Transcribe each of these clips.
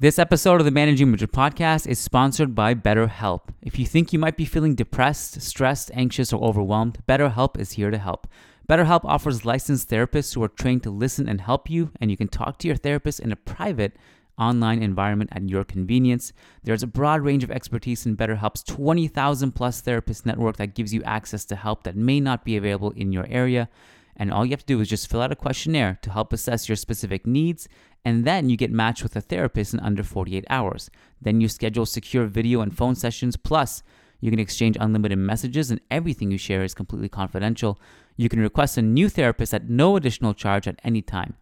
This episode of the Managing Madrid podcast is sponsored by BetterHelp. If you think you might be feeling depressed, stressed, anxious, or overwhelmed, BetterHelp is here to help. BetterHelp offers licensed therapists who are trained to listen and help you, and you can talk to your therapist in a private, online environment at your convenience. There's a broad range of expertise in BetterHelp's 20,000 plus therapist network that gives you access to help that may not be available in your area. And all you have to do is just fill out a questionnaire to help assess your specific needs, and then you get matched with a therapist in under 48 hours. Then you schedule secure video and phone sessions, plus you can exchange unlimited messages and everything you share is completely confidential. You can request a new therapist at no additional charge at any time.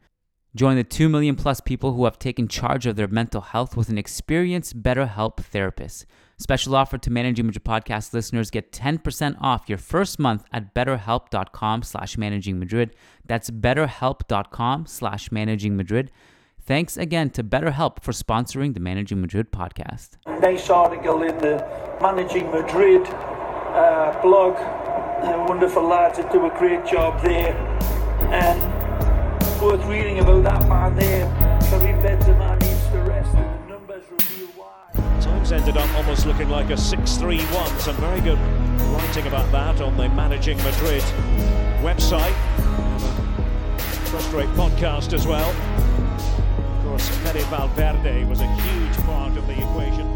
Join the 2 million plus people who have taken charge of their mental health with an experienced BetterHelp therapist. Special offer to Managing Madrid podcast listeners: get 10% off your first month at betterhelp.com/managingmadrid. That's betterhelp.com/managingmadrid. Thanks again to BetterHelp for sponsoring the Managing Madrid podcast. Nice article in the Managing Madrid blog. Wonderful lads that do a great job there. And worth reading about that man there. Karim Benzema needs to rest, and the numbers reveal why. Times ended up almost looking like a 6-3-1. Some very good writing about that on the Managing Madrid website. First Rate podcast as well. Of course, Fede Valverde was a huge part of the equation.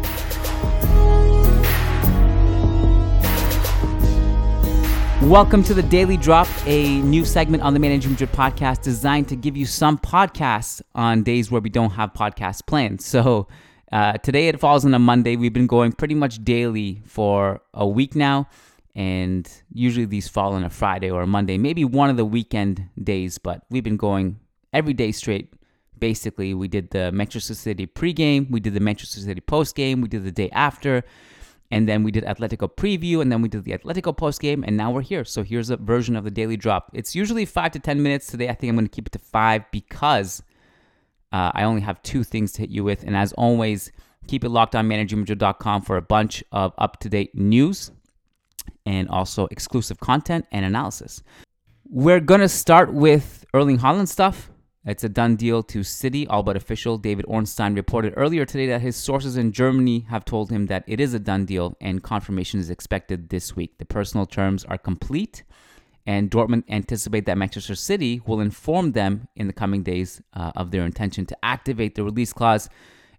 Welcome to The Daily Drop, a new segment on the Managing Madrid podcast designed to give you some podcasts on days where we don't have podcasts planned. So today it falls on a Monday. We've been going pretty much daily for a week now, and usually these fall on a Friday or a Monday, maybe one of the weekend days, but we've been going every day straight. Basically, we did the Manchester City pregame, we did the Manchester City postgame, we did the day after, and then we did Atletico preview, and then we did the Atletico postgame, and now we're here. So here's a version of the Daily Drop. It's usually 5 to 10 minutes. Today, I think I'm going to keep it to 5 because I only have 2 things to hit you with. And as always, keep it locked on managingmadrid.com for a bunch of up-to-date news and also exclusive content and analysis. We're going to start with Erling Haaland stuff. It's a done deal to City, all but official. David Ornstein reported earlier today that his sources in Germany have told him that it is a done deal and confirmation is expected this week. The personal terms are complete, and Dortmund anticipate that Manchester City will inform them in the coming days of their intention to activate the release clause.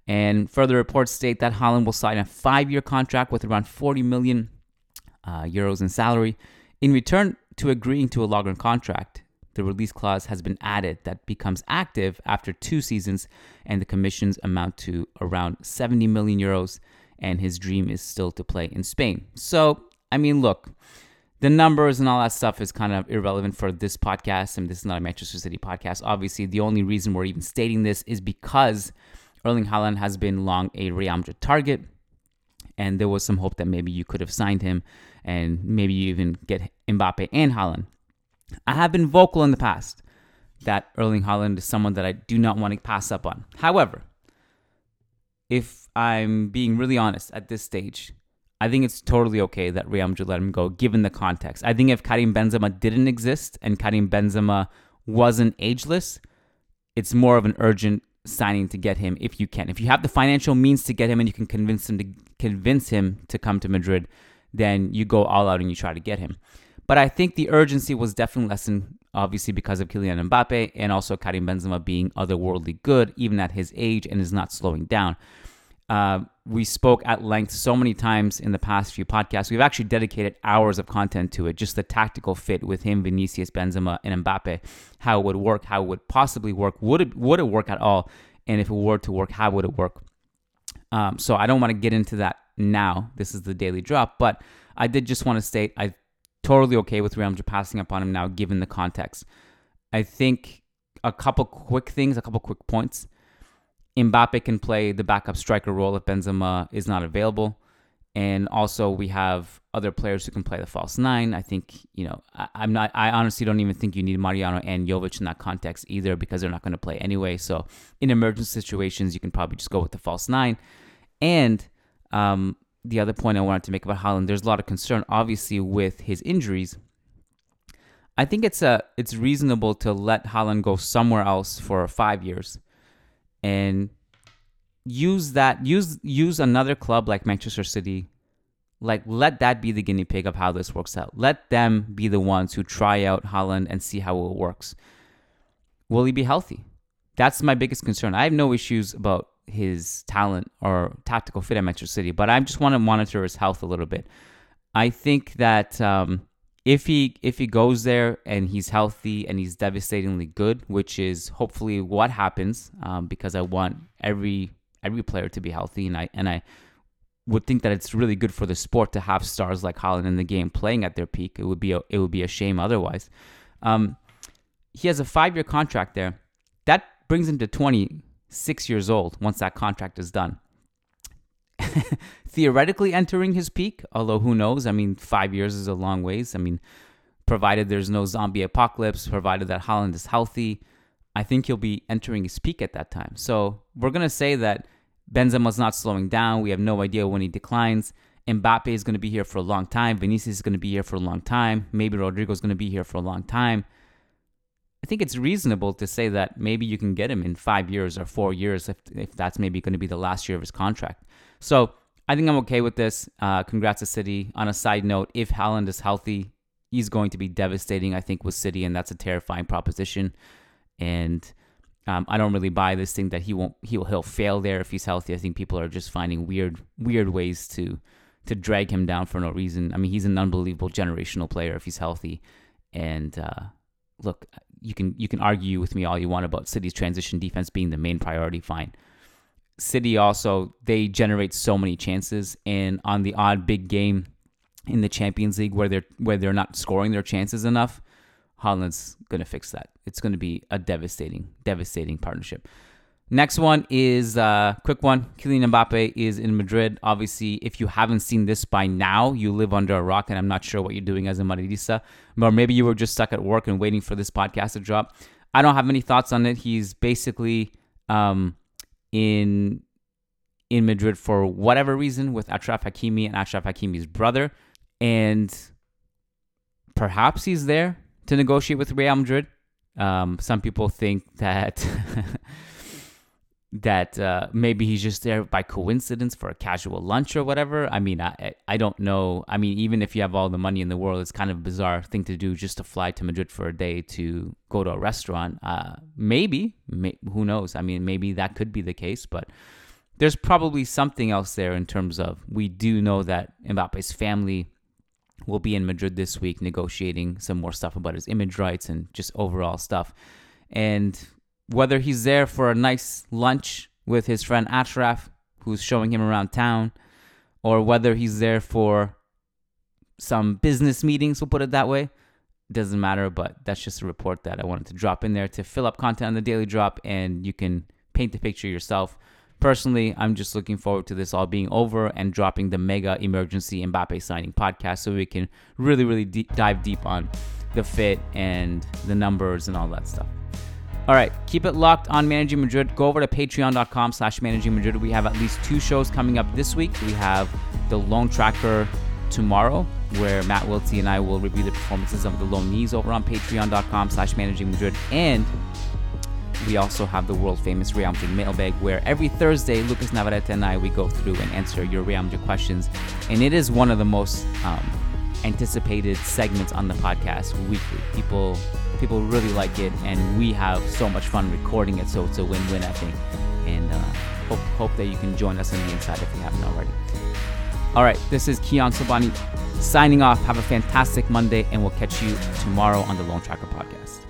And further reports state that Haaland will sign a 5-year contract with around 40 million euros in salary in return to agreeing to a longer contract. The release clause has been added that becomes active after 2 seasons, and the commissions amount to around 70 million euros, and his dream is still to play in Spain. So, I mean, look, the numbers and all that stuff is kind of irrelevant for this podcast, and this is not a Manchester City podcast. Obviously, the only reason we're even stating this is because Erling Haaland has been long a Real Madrid target, and there was some hope that maybe you could have signed him, and maybe you even get Mbappe and Haaland. I have been vocal in the past that Erling Haaland is someone that I do not want to pass up on. However, if I'm being really honest at this stage, I think it's totally okay that Real Madrid let him go, given the context. I think if Karim Benzema didn't exist and Karim Benzema wasn't ageless, it's more of an urgent signing to get him if you can. If you have the financial means to get him and you can convince him to come to Madrid, then you go all out and you try to get him. But I think the urgency was definitely lessened, obviously, because of Kylian Mbappe and also Karim Benzema being otherworldly good, even at his age, and is not slowing down. We spoke at length so many times in the past few podcasts. We've actually dedicated hours of content to it, just the tactical fit with him, Vinicius, Benzema, and Mbappe, how it would work, how it would possibly work, would it work at all, and if it were to work, how would it work? So I don't want to get into that now. This is the Daily Drop, but I did just want to state I've totally okay with Real Madrid passing up on him now, given the context. I think a couple quick points. Mbappe can play the backup striker role if Benzema is not available. And also we have other players who can play the false 9. I think, I honestly don't even think you need Mariano and Jovic in that context either, because they're not going to play anyway. So in emergency situations, you can probably just go with the false 9. And, the other point I wanted to make about Haaland, there's a lot of concern, obviously, with his injuries. I think it's reasonable to let Haaland go somewhere else for 5 years and use another club like Manchester City. Like, let that be the guinea pig of how this works out. Let them be the ones who try out Haaland and see how it works. Will he be healthy? That's my biggest concern. I have no issues about his talent or tactical fit at Manchester City, but I just want to monitor his health a little bit. I think that if he goes there and he's healthy and he's devastatingly good, which is hopefully what happens, because I want every player to be healthy, and I would think that it's really good for the sport to have stars like Haaland in the game playing at their peak. It would be a shame otherwise. He has a 5-year contract there. That brings him to 26 years old once that contract is done. Theoretically entering his peak, although who knows? I mean, 5 years is a long ways. I mean, provided there's no zombie apocalypse, provided that Haaland is healthy, I think he'll be entering his peak at that time. So we're going to say that Benzema's not slowing down. We have no idea when he declines. Mbappe is going to be here for a long time. Vinicius is going to be here for a long time. Maybe Rodrigo's going to be here for a long time. I think it's reasonable to say that maybe you can get him in 5 years or 4 years if that's maybe going to be the last year of his contract. So I think I'm okay with this. Congrats to City. On a side note, if Haaland is healthy, he's going to be devastating, I think, with City, and that's a terrifying proposition. And I don't really buy this thing that he'll fail there if he's healthy. I think people are just finding weird ways to drag him down for no reason. I mean, he's an unbelievable generational player if he's healthy. And look, you can argue with me all you want about City's transition defense being the main priority. Fine. City also, they generate so many chances, and on the odd big game in the Champions League where they're not scoring their chances enough, Haaland's going to fix that. It's going to be a devastating partnership. Next one is a quick one. Kylian Mbappe is in Madrid. Obviously, if you haven't seen this by now, you live under a rock, and I'm not sure what you're doing as a Madridista. Or maybe you were just stuck at work and waiting for this podcast to drop. I don't have any thoughts on it. He's basically in Madrid for whatever reason with Achraf Hakimi and Achraf Hakimi's brother. And perhaps he's there to negotiate with Real Madrid. Some people think that that maybe he's just there by coincidence for a casual lunch or whatever. I mean, I don't know. I mean, even if you have all the money in the world, it's kind of a bizarre thing to do just to fly to Madrid for a day to go to a restaurant. Maybe, who knows? I mean, maybe that could be the case, but there's probably something else there in terms of, we do know that Mbappe's family will be in Madrid this week negotiating some more stuff about his image rights and just overall stuff. And whether he's there for a nice lunch with his friend Achraf, who's showing him around town, or whether he's there for some business meetings, we'll put it that way, doesn't matter. But that's just a report that I wanted to drop in there to fill up content on the Daily Drop, and you can paint the picture yourself. Personally, I'm just looking forward to this all being over and dropping the mega emergency Mbappe signing podcast so we can really dive deep on the fit and the numbers and all that stuff. All right, keep it locked on Managing Madrid. Go over to patreon.com/Managing Madrid. We have at least 2 shows coming up this week. We have the Loan Tracker tomorrow, where Matt Wiltsy and I will review the performances of the loanees over on patreon.com/Managing Madrid. And we also have the world-famous Real Madrid Mailbag, where every Thursday, Lucas Navarreta and I, we go through and answer your Real Madrid questions. And it is one of the most anticipated segments on the podcast weekly. People really like it, and we have so much fun recording it, so it's a win-win, I think. And hope that you can join us on the inside if you haven't already. All right, this is Keon Sobani signing off. Have a fantastic Monday, and we'll catch you tomorrow on the Loan Tracker podcast.